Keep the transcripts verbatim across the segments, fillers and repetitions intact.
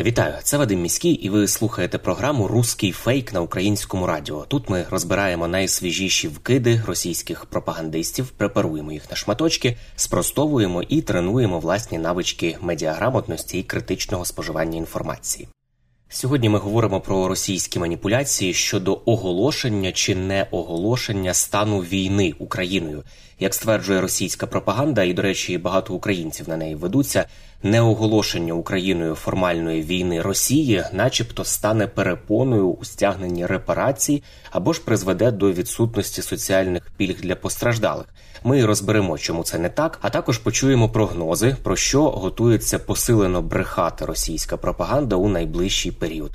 Вітаю, це Вадим Міський, і ви слухаєте програму «Русський фейк» на Українському радіо. Тут ми розбираємо найсвіжіші вкиди російських пропагандистів, препаруємо їх на шматочки, спростовуємо і тренуємо власні навички медіаграмотності і критичного споживання інформації. Сьогодні ми говоримо про російські маніпуляції щодо оголошення чи не оголошення стану війни Україною. Як стверджує російська пропаганда, і, до речі, багато українців на неї ведуться, неоголошення Україною формальної війни Росії начебто стане перепоною у стягненні репарацій або ж призведе до відсутності соціальних пільг для постраждалих. Ми розберемо, чому це не так, а також почуємо прогнози, про що готується посилено брехати російська пропаганда у найближчий період.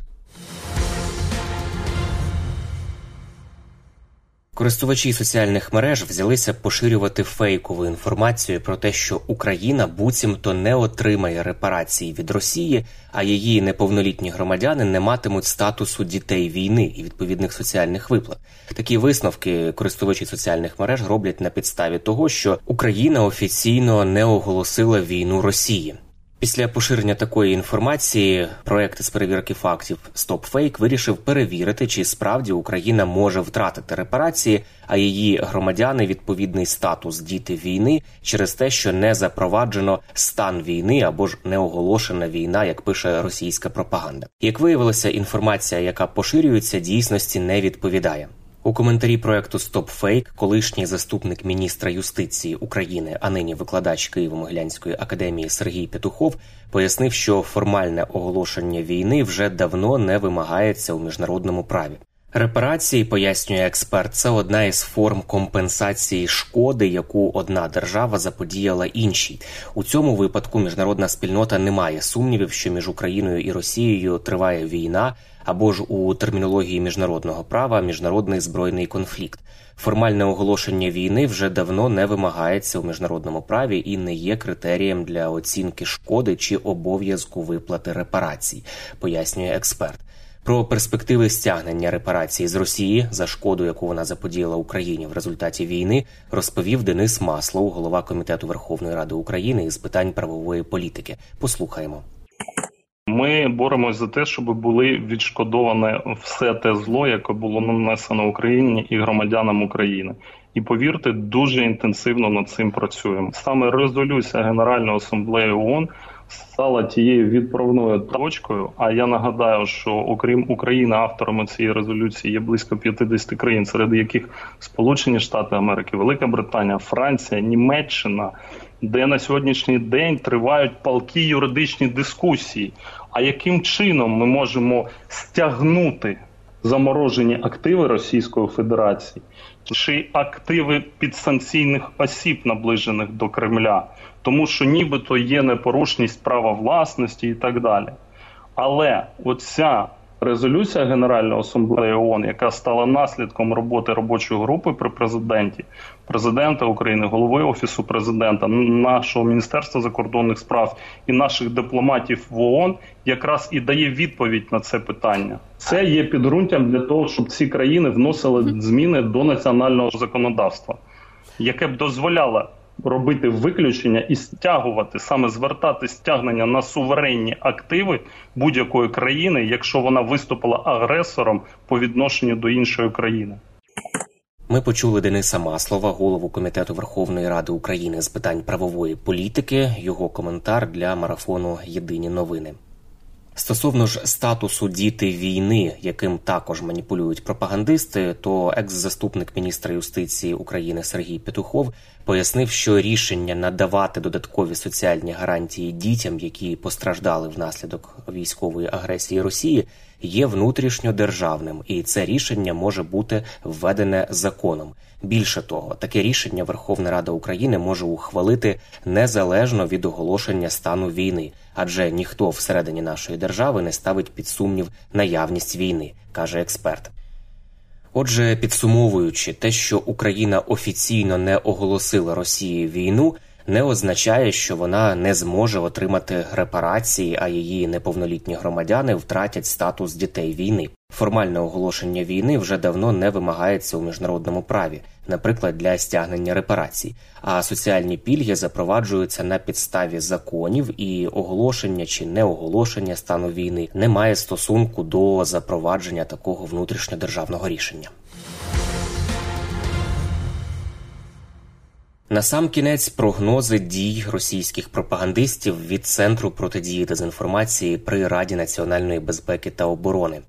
Користувачі соціальних мереж взялися поширювати фейкову інформацію про те, що Україна буцімто не отримає репарації від Росії, а її неповнолітні громадяни не матимуть статусу дітей війни і відповідних соціальних виплат. Такі висновки користувачі соціальних мереж роблять на підставі того, що Україна офіційно не оголосила війну Росії. Після поширення такої інформації проєкт з перевірки фактів StopFake вирішив перевірити, чи справді Україна може втратити репарації, а її громадяни відповідний статус діти війни через те, що не запроваджено стан війни або ж не оголошена війна, як пише російська пропаганда. Як виявилося, інформація, яка поширюється, дійсності не відповідає. У коментарі проекту StopFake колишній заступник міністра юстиції України, а нині викладач Києво-Могилянської академії Сергій Петухов пояснив, що формальне оголошення війни вже давно не вимагається у міжнародному праві. Репарації, пояснює експерт, це одна із форм компенсації шкоди, яку одна держава заподіяла іншій. У цьому випадку міжнародна спільнота не має сумнівів, що між Україною і Росією триває війна, або ж у термінології міжнародного права міжнародний збройний конфлікт. Формальне оголошення війни вже давно не вимагається у міжнародному праві і не є критерієм для оцінки шкоди чи обов'язку виплати репарацій, пояснює експерт. Про перспективи стягнення репарацій з Росії за шкоду, яку вона заподіяла Україні в результаті війни, розповів Денис Маслов, голова Комітету Верховної Ради України із питань правової політики. Послухаємо. Ми боремось за те, щоб були відшкодоване все те зло, яке було нанесено Україні і громадянам України. І повірте, дуже інтенсивно над цим працюємо. Саме резолюція Генеральної асамблеї ООН стала тією відправною точкою, а я нагадаю, що окрім України авторами цієї резолюції є близько п'ятдесят країн, серед яких Сполучені Штати Америки, Велика Британія, Франція, Німеччина, де на сьогоднішній день тривають палкі юридичні дискусії. А яким чином ми можемо стягнути заморожені активи Російської Федерації чи активи підсанкційних осіб, наближених до Кремля, тому що нібито є непорушність права власності і так далі. Але оця резолюція Генеральної асамблеї ООН, яка стала наслідком роботи робочої групи при президенті, президента України, голови Офісу президента, нашого Міністерства закордонних справ і наших дипломатів в ООН, якраз і дає відповідь на це питання. Це є підґрунтям для того, щоб ці країни вносили зміни до національного законодавства, яке б дозволяло робити виключення і стягувати, саме звертати стягнення на суверенні активи будь-якої країни, якщо вона виступила агресором по відношенню до іншої країни. Ми почули Дениса Маслова, голову Комітету Верховної Ради України з питань правової політики, його коментар для марафону «Єдині новини». Стосовно ж статусу «діти війни», яким також маніпулюють пропагандисти, то екс-заступник міністра юстиції України Сергій Петухов пояснив, що рішення надавати додаткові соціальні гарантії дітям, які постраждали внаслідок військової агресії Росії, є внутрішньодержавним, і це рішення може бути введене законом. Більше того, таке рішення Верховна Рада України може ухвалити незалежно від оголошення стану війни, адже ніхто всередині нашої держави не ставить під сумнів наявність війни, каже експерт. Отже, підсумовуючи, те, що Україна офіційно не оголосила Росії війну, не означає, що вона не зможе отримати репарації, а її неповнолітні громадяни втратять статус дітей війни. Формальне оголошення війни вже давно не вимагається у міжнародному праві, наприклад, для стягнення репарацій. А соціальні пільги запроваджуються на підставі законів, і оголошення чи не оголошення стану війни не має стосунку до запровадження такого внутрішньодержавного рішення. Насамкінець прогнози дій російських пропагандистів від Центру протидії дезінформації при Раді національної безпеки та оборони.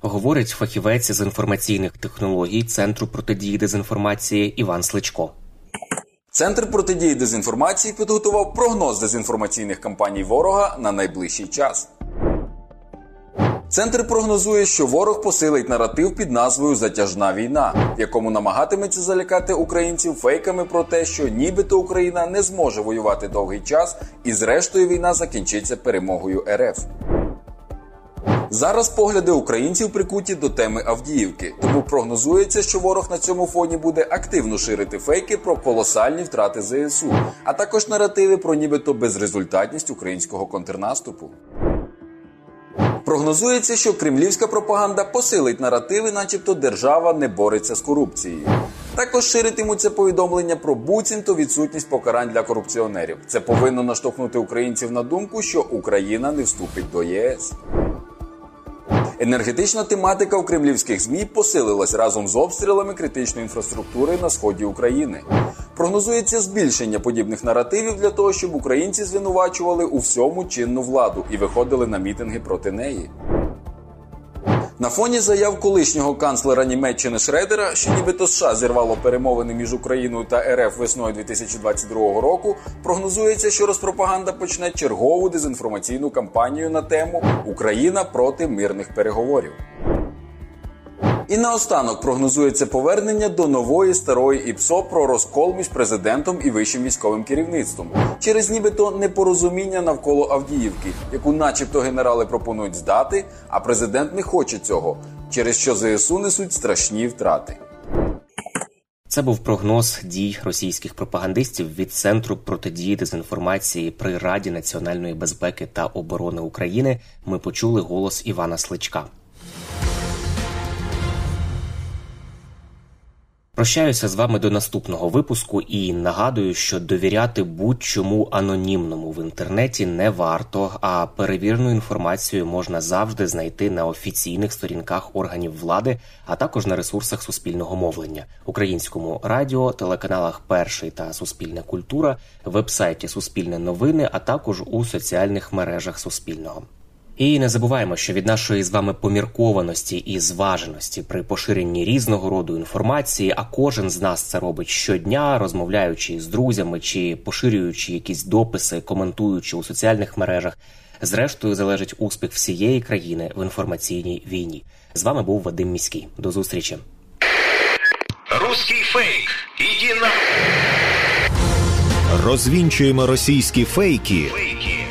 Говорить фахівець з інформаційних технологій Центру протидії дезінформації Іван Сличко. Центр протидії дезінформації підготував прогноз дезінформаційних кампаній ворога на найближчий час. Центр прогнозує, що ворог посилить наратив під назвою «Затяжна війна», в якому намагатиметься залякати українців фейками про те, що нібито Україна не зможе воювати довгий час і зрештою війна закінчиться перемогою РФ. Зараз погляди українців прикуті до теми Авдіївки, тому прогнозується, що ворог на цьому фоні буде активно ширити фейки про колосальні втрати ЗСУ, а також наративи про нібито безрезультатність українського контрнаступу. Прогнозується, що кремлівська пропаганда посилить наративи, начебто держава не бореться з корупцією. Також ширитимуться повідомлення про буцімто відсутність покарань для корупціонерів. Це повинно наштовхнути українців на думку, що Україна не вступить до ЄС. Енергетична тематика в кремлівських ЗМІ посилилась разом з обстрілами критичної інфраструктури на сході України. Прогнозується збільшення подібних наративів для того, щоб українці звинувачували у всьому чинну владу і виходили на мітинги проти неї. На фоні заяв колишнього канцлера Німеччини Шредера, що нібито США зірвало перемовини між Україною та РФ весною дві тисячі двадцять другого року, прогнозується, що розпропаганда почне чергову дезінформаційну кампанію на тему «Україна проти мирних переговорів». І наостанок прогнозується повернення до нової старої ІПСО про розкол між президентом і вищим військовим керівництвом через нібито непорозуміння навколо Авдіївки, яку начебто генерали пропонують здати, а президент не хоче цього, через що ЗСУ несуть страшні втрати. Це був прогноз дій російських пропагандистів від Центру протидії дезінформації при Раді національної безпеки та оборони України. Ми почули голос Івана Сличка. Прощаюся з вами до наступного випуску і нагадую, що довіряти будь-чому анонімному в інтернеті не варто, а перевірену інформацію можна завжди знайти на офіційних сторінках органів влади, а також на ресурсах суспільного мовлення – Українському радіо, телеканалах «Перший» та «Суспільна культура», вебсайті «Суспільне новини», а також у соціальних мережах Суспільного. І не забуваємо, що від нашої з вами поміркованості і зваженості при поширенні різного роду інформації, а кожен з нас це робить щодня, розмовляючи з друзями чи поширюючи якісь дописи, коментуючи у соціальних мережах, зрештою залежить успіх всієї країни в інформаційній війні. З вами був Вадим Міський. До зустрічі. Русський фейк. Іди на... Розвінчуємо російські фейки,